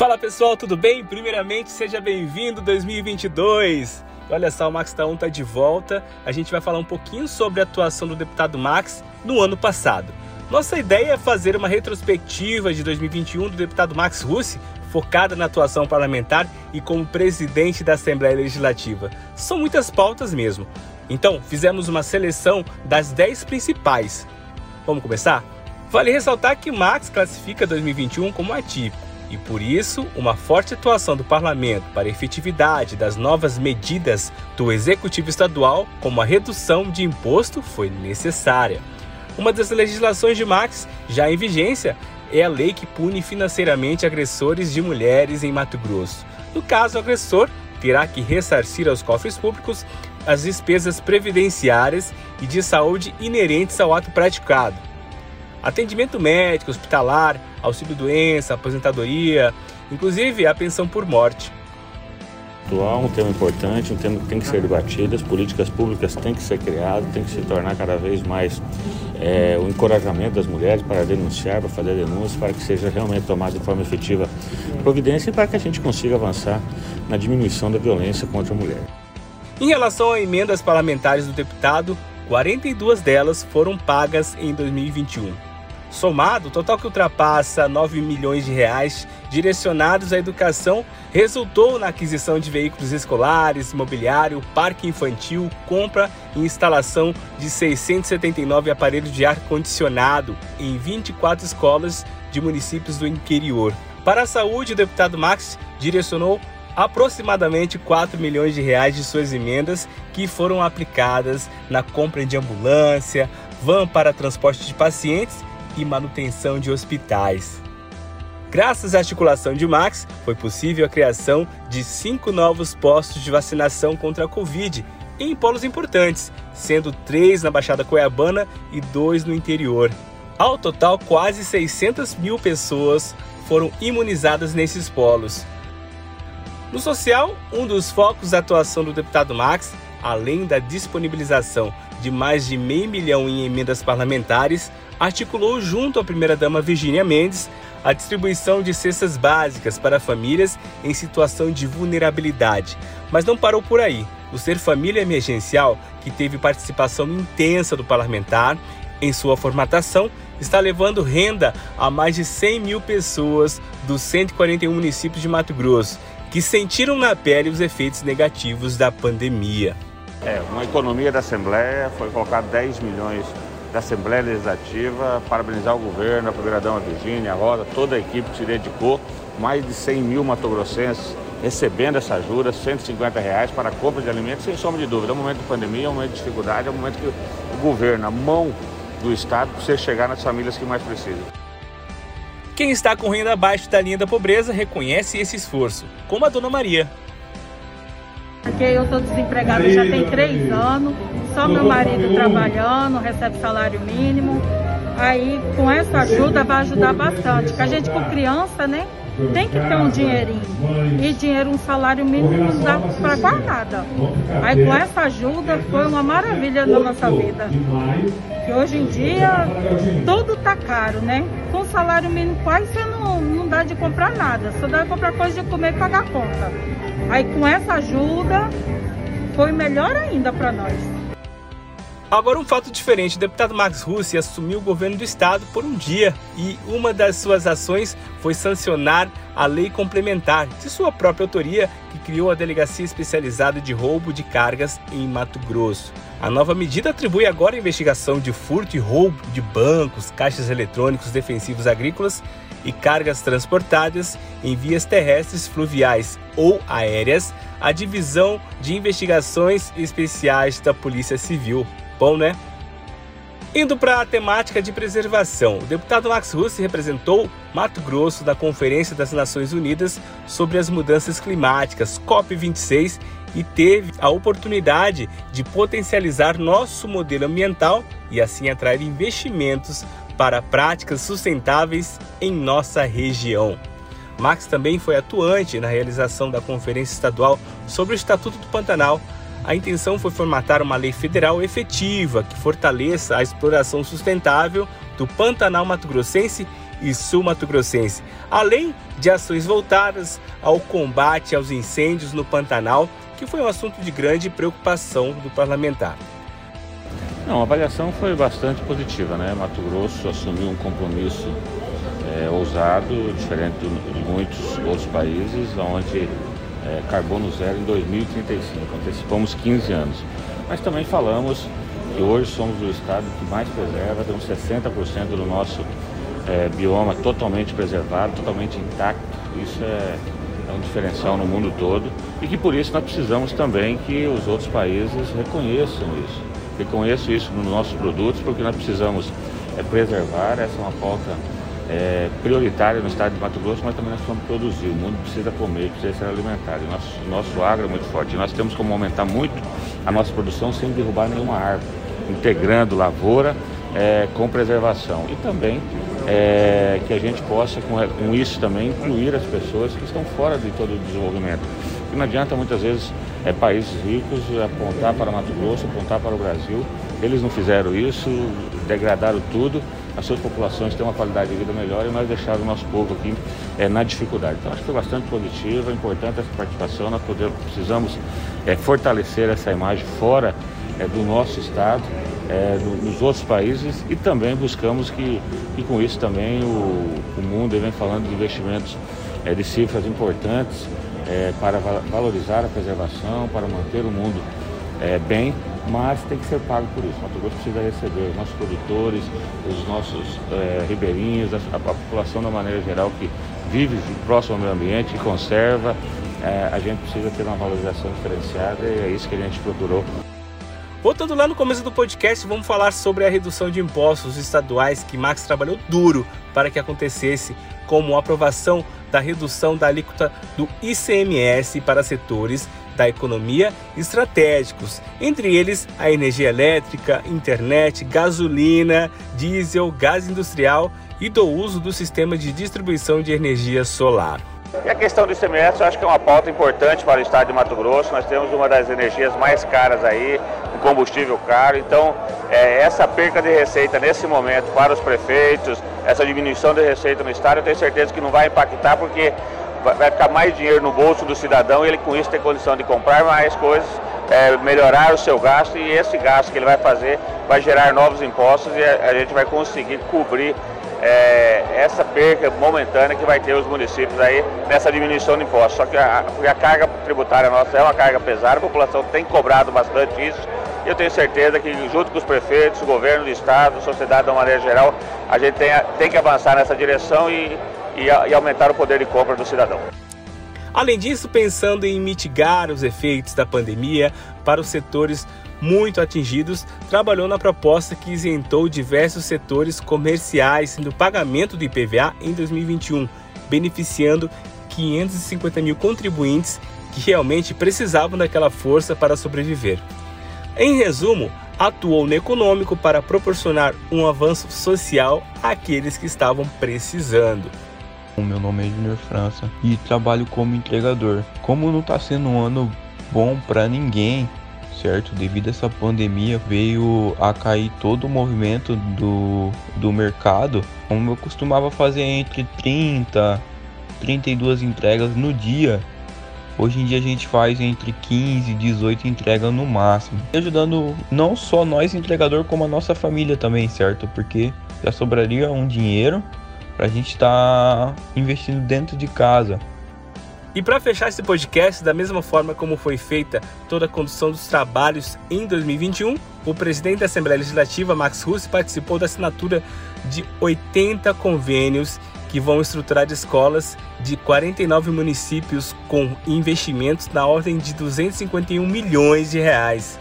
Fala pessoal, tudo bem? Primeiramente, seja bem-vindo 2022. Olha só, o Max Taon está de volta. A gente vai falar um pouquinho sobre a atuação do deputado Max no ano passado. Nossa ideia é fazer uma retrospectiva de 2021 do deputado Max Russi, focada na atuação parlamentar e como presidente da Assembleia Legislativa. São muitas pautas mesmo. Então, fizemos uma seleção das 10 principais. Vamos começar? Vale ressaltar que Max classifica 2021 como atípico e, por isso, uma forte atuação do parlamento para a efetividade das novas medidas do executivo estadual, como a redução de imposto, foi necessária. Uma das legislações de Max, já em vigência, é a lei que pune financeiramente agressores de mulheres em Mato Grosso. No caso, o agressor terá que ressarcir aos cofres públicos as despesas previdenciárias e de saúde inerentes ao ato praticado. Atendimento médico, hospitalar, auxílio-doença, aposentadoria, inclusive a pensão por morte. Um tema importante, um tema que tem que ser debatido, as políticas públicas têm que ser criadas, tem que se tornar cada vez mais o encorajamento das mulheres para denunciar, para fazer denúncias, para que seja realmente tomada de forma efetiva providência e para que a gente consiga avançar na diminuição da violência contra a mulher. Em relação a emendas parlamentares do deputado, 42 delas foram pagas em 2021. Somado, o total que ultrapassa 9 milhões de reais direcionados à educação resultou na aquisição de veículos escolares, mobiliário, parque infantil, compra e instalação de 679 aparelhos de ar-condicionado em 24 escolas de municípios do interior. Para a saúde, o deputado Max direcionou aproximadamente 4 milhões de reais de suas emendas que foram aplicadas na compra de ambulância, van para transporte de pacientes e manutenção de hospitais. Graças à articulação de Max, foi possível a criação de 5 novos postos de vacinação contra a Covid em polos importantes, sendo 3 na Baixada Cuiabana e 2 no interior. Ao total, quase 600 mil pessoas foram imunizadas nesses polos. No social, um dos focos da atuação do deputado Max, além da disponibilização de mais de meio milhão em emendas parlamentares, articulou junto à primeira-dama Virgínia Mendes a distribuição de cestas básicas para famílias em situação de vulnerabilidade. Mas não parou por aí. O Ser Família Emergencial, que teve participação intensa do parlamentar em sua formatação, está levando renda a mais de 100 mil pessoas dos 141 municípios de Mato Grosso, que sentiram na pele os efeitos negativos da pandemia. Uma economia da Assembleia, foi colocado 10 milhões da Assembleia Legislativa, parabenizar o governo, a primeira-dama Virgínia, a Rosa, toda a equipe que se dedicou, mais de 100 mil matogrossenses recebendo essa ajuda, R$150 para a compra de alimentos, sem sombra de dúvida. É um momento de pandemia, é um momento de dificuldade, é um momento que o governo, a mão do Estado, precisa chegar nas famílias que mais precisam. Quem está correndo abaixo da linha da pobreza reconhece esse esforço, como a dona Maria. Porque eu sou desempregada já tem 3 anos, só meu marido trabalhando, recebe salário mínimo. Aí com essa ajuda vai ajudar bastante, porque a gente com criança, né, tem que ter um dinheirinho. E dinheiro, um salário mínimo não dá para quase nada. Aí com essa ajuda foi uma maravilha na nossa vida. E hoje em dia tudo tá caro, né? Com salário mínimo quase você não dá de comprar nada, só dá de comprar coisa de comer e pagar conta. Aí com essa ajuda foi melhor ainda para nós. Agora um fato diferente, o deputado Max Russi assumiu o governo do estado por um dia e uma das suas ações foi sancionar a lei complementar de sua própria autoria que criou a Delegacia Especializada de Roubo de Cargas em Mato Grosso. A nova medida atribui agora a investigação de furto e roubo de bancos, caixas eletrônicos, defensivos agrícolas e cargas transportadas em vias terrestres, fluviais ou aéreas à Divisão de Investigações Especiais da Polícia Civil. Bom, né? Indo para a temática de preservação, o deputado Max Russi representou Mato Grosso na Conferência das Nações Unidas sobre as Mudanças Climáticas, COP26, e teve a oportunidade de potencializar nosso modelo ambiental e assim atrair investimentos para práticas sustentáveis em nossa região. Max também foi atuante na realização da Conferência Estadual sobre o Estatuto do Pantanal. A intenção foi formatar uma lei federal efetiva que fortaleça a exploração sustentável do Pantanal mato-grossense e sul-mato-grossense, além de ações voltadas ao combate aos incêndios no Pantanal, que foi um assunto de grande preocupação do parlamentar. Não, a avaliação foi bastante positiva, né? Mato Grosso assumiu um compromisso ousado, diferente de muitos outros países, onde carbono zero em 2035, antecipamos 15 anos. Mas também falamos que hoje somos o estado que mais preserva, temos 60% do nosso bioma totalmente preservado, totalmente intacto. Isso é um diferencial no mundo todo e que por isso nós precisamos também que os outros países reconheçam isso. Reconheçam isso nos nossos produtos, porque nós precisamos preservar, essa é uma pauta prioritária no estado de Mato Grosso, mas também nós precisamos produzir, o mundo precisa comer, precisa ser alimentado, nosso agro é muito forte, nós temos como aumentar muito a nossa produção sem derrubar nenhuma árvore, integrando lavoura com preservação e também que a gente possa com isso também incluir as pessoas que estão fora de todo o desenvolvimento. E não adianta muitas vezes países ricos apontar para Mato Grosso, apontar para o Brasil, eles não fizeram isso, degradaram tudo, as suas populações têm uma qualidade de vida melhor e nós deixamos o nosso povo aqui na dificuldade. Então acho que foi bastante positivo, é importante essa participação, nós precisamos fortalecer essa imagem fora do nosso estado, dos outros países e também buscamos que com isso também o mundo vem falando de investimentos de cifras importantes para valorizar a preservação, para manter o mundo bem, mas tem que ser pago por isso. Mato Grosso precisa receber os nossos produtores, os nossos ribeirinhos, a população da maneira geral que vive próximo ao meio ambiente e conserva. A gente precisa ter uma valorização diferenciada e é isso que a gente procurou. Voltando lá no começo do podcast, vamos falar sobre a redução de impostos estaduais que Max trabalhou duro para que acontecesse, como a aprovação da redução da alíquota do ICMS para setores da economia estratégicos, entre eles a energia elétrica, internet, gasolina, diesel, gás industrial e do uso do sistema de distribuição de energia solar. E a questão do ICMS eu acho que é uma pauta importante para o estado de Mato Grosso, nós temos uma das energias mais caras aí, um combustível caro, então essa perca de receita nesse momento para os prefeitos, essa diminuição de receita no estado, eu tenho certeza que não vai impactar porque vai ficar mais dinheiro no bolso do cidadão e ele com isso tem condição de comprar mais coisas, melhorar o seu gasto e esse gasto que ele vai fazer vai gerar novos impostos e a gente vai conseguir cobrir essa perca momentânea que vai ter os municípios aí nessa diminuição de impostos. Só que a carga tributária nossa é uma carga pesada, a população tem cobrado bastante isso e eu tenho certeza que junto com os prefeitos, o governo do estado, a sociedade de uma maneira geral, a gente tem que avançar nessa direção e aumentar o poder de compra do cidadão. Além disso, pensando em mitigar os efeitos da pandemia para os setores muito atingidos, trabalhou na proposta que isentou diversos setores comerciais do pagamento do IPVA em 2021, beneficiando 550 mil contribuintes que realmente precisavam daquela força para sobreviver. Em resumo, atuou no econômico para proporcionar um avanço social àqueles que estavam precisando. Meu nome é Júnior França e trabalho como entregador. Como não está sendo um ano bom para ninguém, certo? Devido a essa pandemia veio a cair todo o movimento do mercado. Como eu costumava fazer entre 30 e 32 entregas no dia, hoje em dia a gente faz entre 15 e 18 entregas no máximo. Ajudando não só nós entregador como a nossa família também, certo? Porque já sobraria um dinheiro para a gente estar investindo dentro de casa. E para fechar esse podcast, da mesma forma como foi feita toda a condução dos trabalhos em 2021, o presidente da Assembleia Legislativa, Max Russi, participou da assinatura de 80 convênios que vão estruturar escolas de 49 municípios com investimentos na ordem de 251 milhões de reais.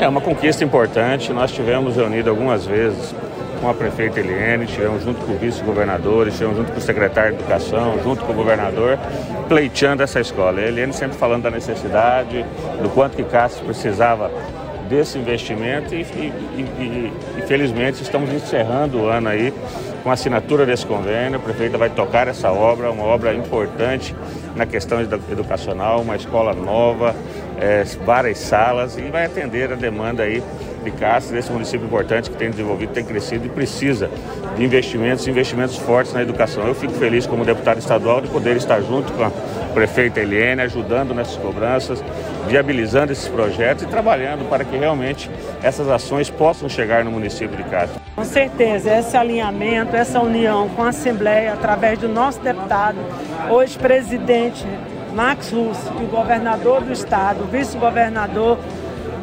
É uma conquista importante, nós tivemos reunido algumas vezes com a prefeita Eliene, estivemos junto com o vice-governador, estivemos junto com o secretário de Educação, junto com o governador, pleiteando essa escola. A Eliene sempre falando da necessidade, do quanto que Cássio precisava desse investimento e felizmente estamos encerrando o ano aí com a assinatura desse convênio. A prefeita vai tocar essa obra, uma obra importante na questão educacional, uma escola nova, várias salas e vai atender a demanda aí eficácia desse município importante que tem desenvolvido, tem crescido e precisa de investimentos fortes na educação. Eu fico feliz como deputado estadual de poder estar junto com a prefeita Eliene, ajudando nessas cobranças, viabilizando esses projetos e trabalhando para que realmente essas ações possam chegar no município de Castro. Com certeza, esse alinhamento, essa união com a Assembleia, através do nosso deputado, hoje presidente Max Russi, o governador do estado, o vice-governador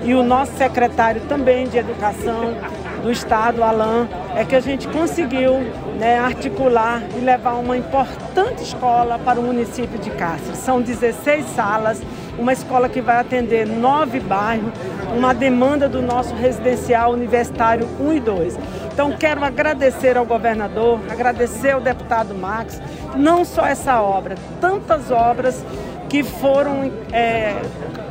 e o nosso secretário também de educação do estado, Alain, é que a gente conseguiu, né, articular e levar uma importante escola para o município de Castro. São 16 salas, uma escola que vai atender 9 bairros, uma demanda do nosso residencial universitário 1 e 2. Então, quero agradecer ao governador, agradecer ao deputado Max, não só essa obra, tantas obras que foram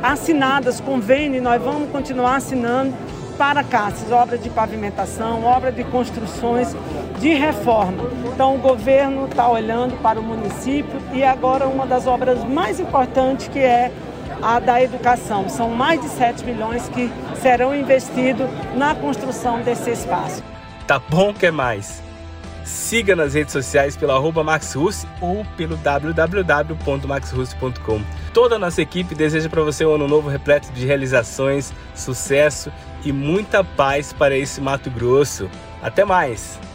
assinadas, convênio, nós vamos continuar assinando para Cáceres, obra de pavimentação, obra de construções, de reforma. Então o governo está olhando para o município e agora uma das obras mais importantes que é a da educação. São mais de 7 milhões que serão investidos na construção desse espaço. Tá bom, quer mais? Siga nas redes sociais pelo @MaxRussi ou pelo www.maxrussi.com. Toda a nossa equipe deseja para você um ano novo repleto de realizações, sucesso e muita paz para esse Mato Grosso. Até mais!